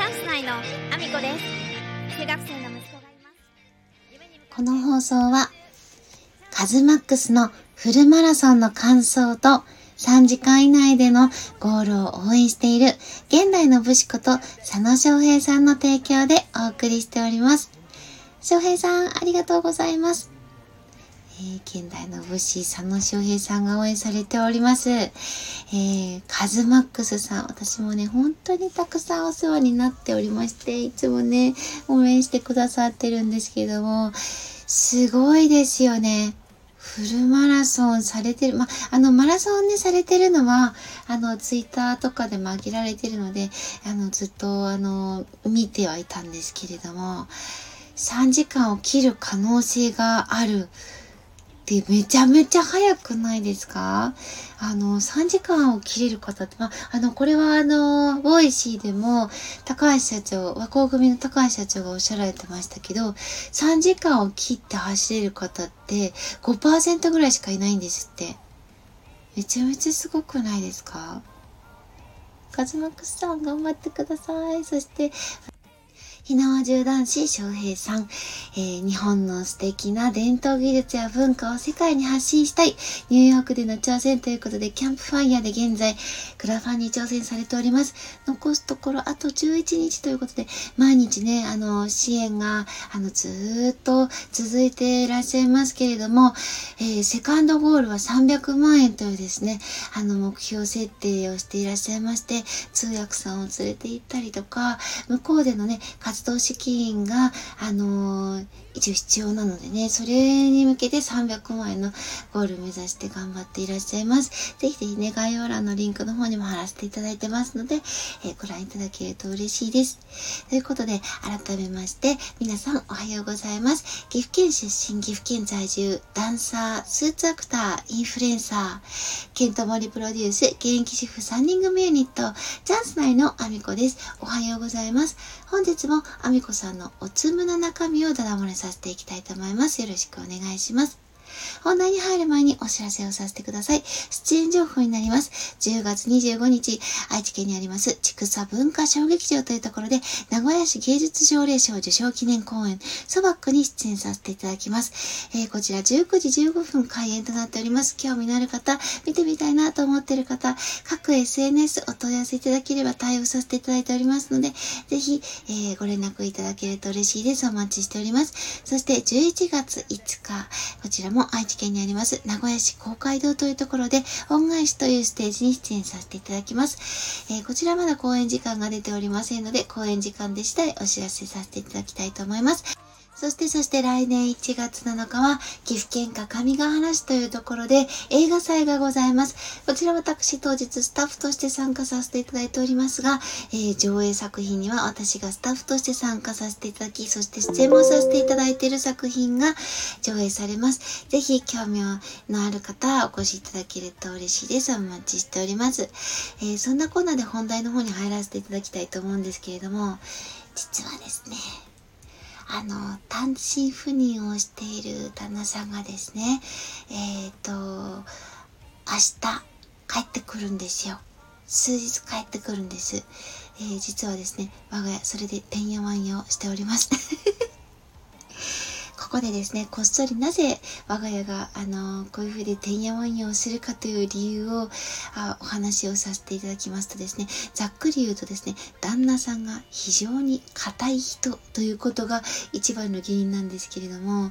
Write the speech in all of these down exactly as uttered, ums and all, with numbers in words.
チャンス内のアミコです。中学生の息子がいます。この放送はカズマックスのフルマラソンの感想とさんじかん以内でのゴールを応援している現代の武士こと佐野翔平さんの提供でお送りしております。翔平さんありがとうございます。えー、現代の武士佐野翔平さんが応援されております、えー、カズマックスさん、私もね本当にたくさんお世話になっておりまして、いつもね応援してくださってるんですけども、すごいですよね。フルマラソンされてる、ま、あの、マラソンね、されてるのは、あの、ツイッターとかでも上げられてるので、あの、ずっと、あの、見てはいたんですけれども、さんじかんを切る可能性があるって、めちゃめちゃ早くないですか？あの、さんじかんを切れる方って、ま、あの、これは、あの、ボイシーでも、高橋社長、和光組の高橋社長がおっしゃられてましたけど、さんじかんを切って走れる方って、で ごパーセント ぐらいしかいないんですって。めちゃめちゃすごくないですか？カズマックスさん頑張ってください。そして火縄銃男子翔平さん、えー、日本の素敵な伝統技術や文化を世界に発信したい、ニューヨークでの挑戦ということでキャンプファイヤーで現在クラファンに挑戦されております。残すところあとじゅういちにちということで、毎日ねあの支援があのずっと続いていらっしゃいますけれども、えー、セカンドゴールはさんびゃくまんえんというですね、あの目標設定をしていらっしゃいまして、通訳さんを連れて行ったりとか、向こうでのね活動資金が、あのー、一応必要なのでね、それに向けてさんびゃくまんえんのゴール目指して頑張っていらっしゃいます。ぜひぜひね、概要欄のリンクの方にも貼らせていただいてますので、えー、ご覧いただけると嬉しいです。ということで、改めまして、皆さんおはようございます。岐阜県出身、岐阜県在住、ダンサー、スーツアクター、インフルエンサー、ケントモリプロデュース、現役主婦さんにん組ユニット、チャンス内のアミコです。おはようございます。本日もアミコさんのおつむの中身をダダ漏れさせていきたいと思います。よろしくお願いします。本題に入る前にお知らせをさせてください。出演情報になります。じゅうがつにじゅうごにち、愛知県にあります、ちくさ文化小劇場というところで、名古屋市芸術奨励賞受賞記念公演、ソバックに出演させていただきます。えー、こちらじゅうくじじゅうごふん開演となっております。興味のある方、見てみたいなと思っている方、各 エスエヌエス お問い合わせいただければ対応させていただいておりますので、ぜひ、えー、ご連絡いただけると嬉しいです。お待ちしております。そしてじゅういちがついつか、こちらも愛知県にあります名古屋市公会堂というところで恩返しというステージに出演させていただきます、えー、こちらまだ公演時間が出ておりませんので、公演時間で次第お知らせさせていただきたいと思います。そしてそして来年いちがつなのかは岐阜県か上ヶ原市というところで映画祭がございます。こちら私当日スタッフとして参加させていただいておりますが、えー、上映作品には私がスタッフとして参加させていただき、そして出演もさせていただいている作品が上映されます。ぜひ興味のある方お越しいただけると嬉しいです。お待ちしております。えー、そんなコーナーで本題の方に入らせていただきたいと思うんですけれども、実はですね、あの単身赴任をしている旦那さんがですね、えっと明日帰ってくるんですよ。数日帰ってくるんです、えー、実はですね我が家それでてんやわんやをしておりますここでですねこっそりなぜ我が家があのこういうふうでてんやわんやをするかという理由をあお話をさせていただきますとですね、ざっくり言うとですね、旦那さんが非常に固い人ということが一番の原因なんですけれども、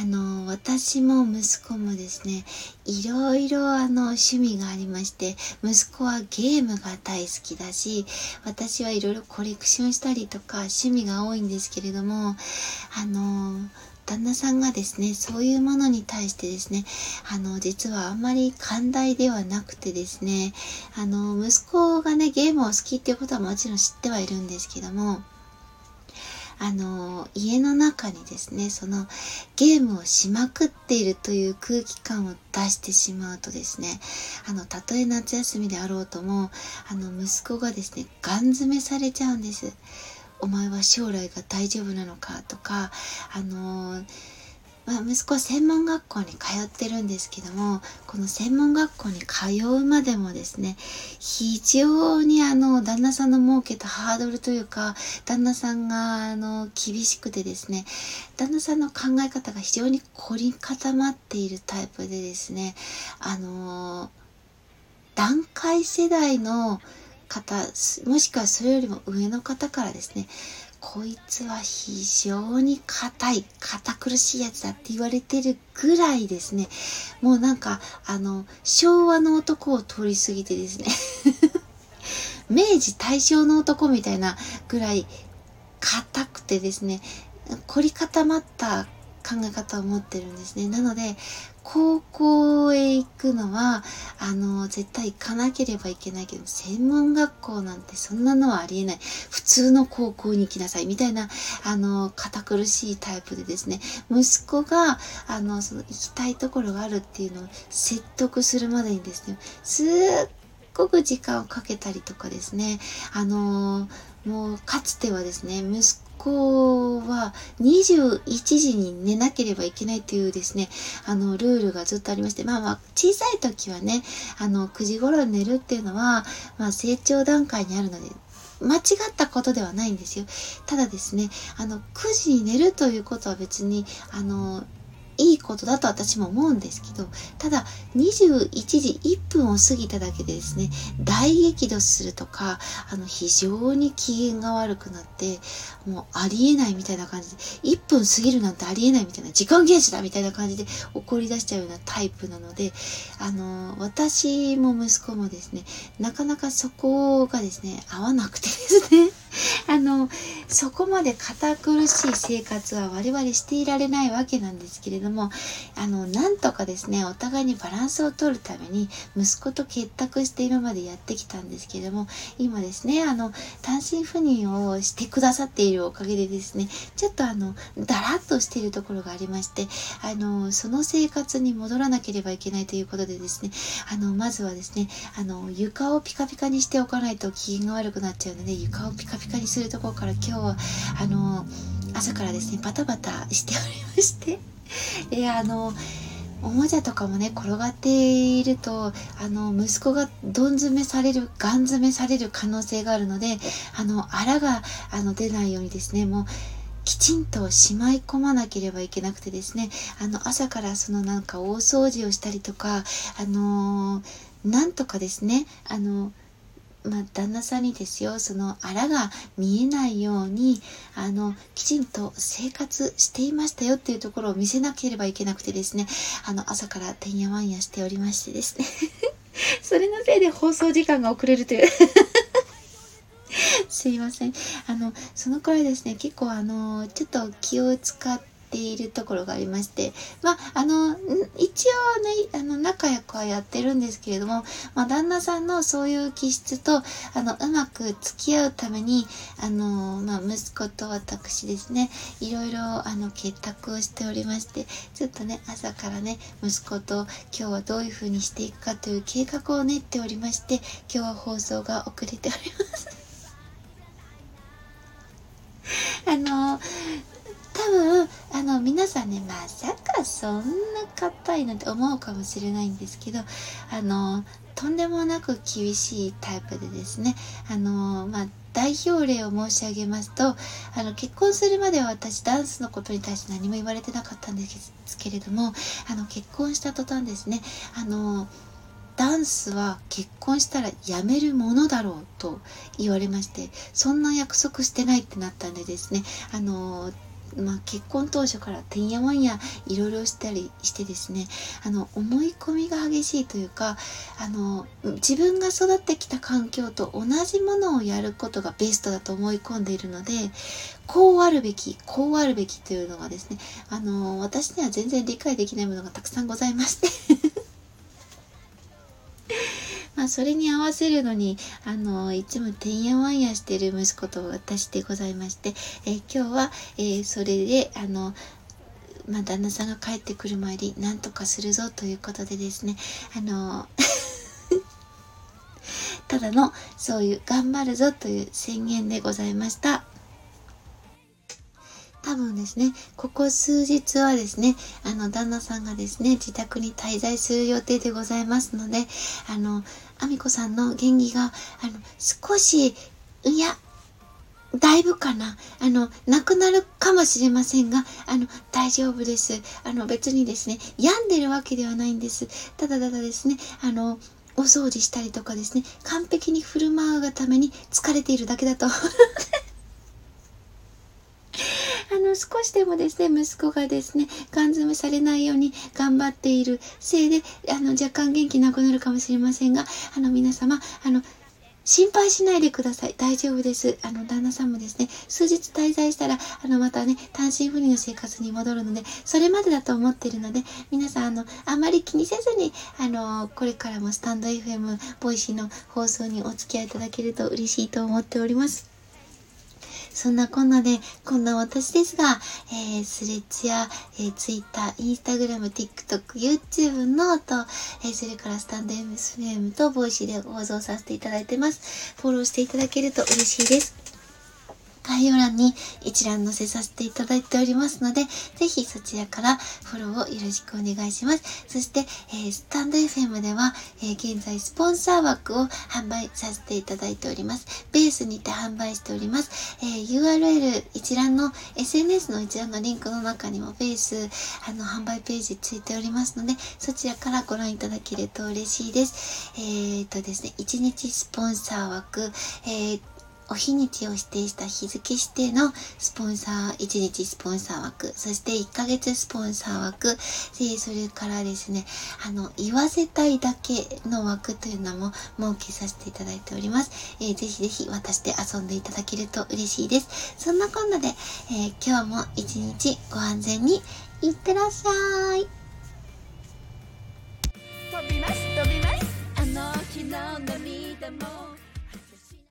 あの私も息子もですねいろいろあの趣味がありまして、息子はゲームが大好きだし、私はいろいろコレクションしたりとか趣味が多いんですけれども、あの旦那さんがですねそういうものに対してですね、あの実はあんまり寛大ではなくてですね、あの息子がねゲームを好きっていうことはもちろん知ってはいるんですけども、あの家の中にですねそのゲームをしまくっているという空気感を出してしまうとですね、あのたとえ夏休みであろうともあの息子がですねガン詰めされちゃうんです。お前は将来が大丈夫なのかとか、あのー、まあ、息子は専門学校に通ってるんですけども、この専門学校に通うまでもですね、非常にあの旦那さんの設けたハードルというか、旦那さんがあの厳しくてですね、旦那さんの考え方が非常に凝り固まっているタイプでですね、あの団塊世代の方、もしくはそれよりも上の方からですね、こいつは非常に硬い、堅苦しいやつだって言われてるぐらいですね、もうなんかあの昭和の男を通り過ぎてですね明治大正の男みたいなぐらい硬くてですね、凝り固まった考え方を持ってるんですね。なので高校へ行くのはあの絶対行かなければいけないけど、専門学校なんてそんなのはありえない、普通の高校に行きなさいみたいなあの堅苦しいタイプでですね、息子があのその行きたいところがあるっていうのを説得するまでにですね、すっごく時間をかけたりとかですね、あのもうかつてはですね、息子ここはにじゅういちじに寝なければいけないというですね、あのルールがずっとありまして、まあまあ小さい時はね、あのくじ頃に寝るっていうのは、まあ、成長段階にあるので間違ったことではないんですよ。ただですね、あのくじに寝るということは別にあのいいことだと私も思うんですけど、ただにじゅういちじいっぷんを過ぎただけでですね、大激怒するとか、あの非常に機嫌が悪くなって、もうありえないみたいな感じで、いっぷん過ぎるなんてありえないみたいな、時間厳守だみたいな感じで怒り出しちゃうようなタイプなので、あの私も息子もですね、なかなかそこがですね合わなくてですねあのそこまで堅苦しい生活は我々していられないわけなんですけれども、あのなんとかですね、お互いにバランスを取るために息子と結託して今までやってきたんですけれども、今ですね、あの単身赴任をしてくださっているおかげでですね、ちょっとあのだらっとしているところがありまして、あのその生活に戻らなければいけないということでですね、あのまずはですね、あの床をピカピカにしておかないと機嫌が悪くなっちゃうので、床をピカピカピカにするところから今日はあの朝からですねバタバタしておりましてえあのおもちゃとかもね転がっていると、あの息子がどん詰めされる、ガン詰めされる可能性があるので、あのあらがあの出ないようにですね、もうきちんとしまい込まなければいけなくてですね、あの朝からそのなんか大掃除をしたりとか、あのなんとかですね、あのまあ、旦那さんにですよ、そのあらが見えないようにあのきちんと生活していましたよっていうところを見せなければいけなくてですね、あの朝からてんやわんやしておりましてですねそれのせいで放送時間が遅れるというすいません。あのそのくらいですね、結構あのちょっと気を使っているところがありまして、まああの一応ね、あの仲良くはやってるんですけれども、まあ、旦那さんのそういう気質とあのうまく付き合うためにあの、まあ、息子と私ですね、いろいろあの結託をしておりまして、ちょっとね朝からね息子と今日はどういう風にしていくかという計画を練っておりまして、今日は放送が遅れておりますあの多分あの皆さんね、まさかそんな硬いなんて思うかもしれないんですけど、あのとんでもなく厳しいタイプでですね、あのまあ代表例を申し上げますと、あの結婚するまでは私ダンスのことに対して何も言われてなかったんですけれども、あの結婚した途端ですね、あのダンスは結婚したらやめるものだろうと言われまして、そんな約束してないってなったんでですね、あのまあ、結婚当初からてんやわんやいろいろしたりしてですね、あの思い込みが激しいというか、あの自分が育ってきた環境と同じものをやることがベストだと思い込んでいるので、こうあるべきこうあるべきというのがですね、あの私には全然理解できないものがたくさんございましてまあ、それに合わせるのにあのいつもてんやわんやしてる息子と私でございまして、えー、今日は、えー、それであの、まあ、旦那さんが帰ってくる前に何とかするぞということでですね、あのただのそういう頑張るぞという宣言でございました。多多分ですね、ここ数日はですね、あの旦那さんがですね、自宅に滞在する予定でございますので、あのあみこさんの元気があの少し、いやだいぶかな、あのなくなるかもしれませんが、あの大丈夫です。あの別にですね、病んでるわけではないんです。ただただですね、あのお掃除したりとかですね、完璧に振る舞うがために疲れているだけだとあの少しでもですね、息子がですね、缶詰されないように頑張っているせいで、あの若干元気なくなるかもしれませんが、あの皆様、あの心配しないでください。大丈夫です。あの、旦那さんもですね、数日滞在したら、あの、またね、単身赴任の生活に戻るので、それまでだと思っているので、皆さん、あの、あまり気にせずに、あの、これからもスタンド エフエム、ボイシーの放送にお付き合いいただけると嬉しいと思っております。そんなこんなで、こんな私ですが、えー、スレッチや、えー、ツイッター、インスタグラム、TikTok、YouTube、ノート、えー、それからスタンド エフエム とボイシーで放送させていただいてます。フォローしていただけると嬉しいです。概要欄に一覧載せさせていただいておりますので、ぜひそちらからフォローをよろしくお願いします。そして、えー、スタンド エフエム では、えー、現在スポンサー枠を販売させていただいております。ベースにて販売しております。えー、ユーアールエル 一覧の エスエヌエス の一覧のリンクの中にもベース、あの販売ページついておりますので、そちらからご覧いただけると嬉しいです。えー、っとですね、いちにちスポンサー枠、えーお日にちを指定した日付指定のスポンサー、いちにちスポンサー枠、そしていっかげつスポンサー枠、でそれからですね、あの、言わせたいだけの枠というのも設けさせていただいております。えー、ぜひぜひ私で遊んでいただけると嬉しいです。そんなこんなで、えー、今日も一日ご安全にいってらっしゃい。飛びます、飛びます。あの日の涙も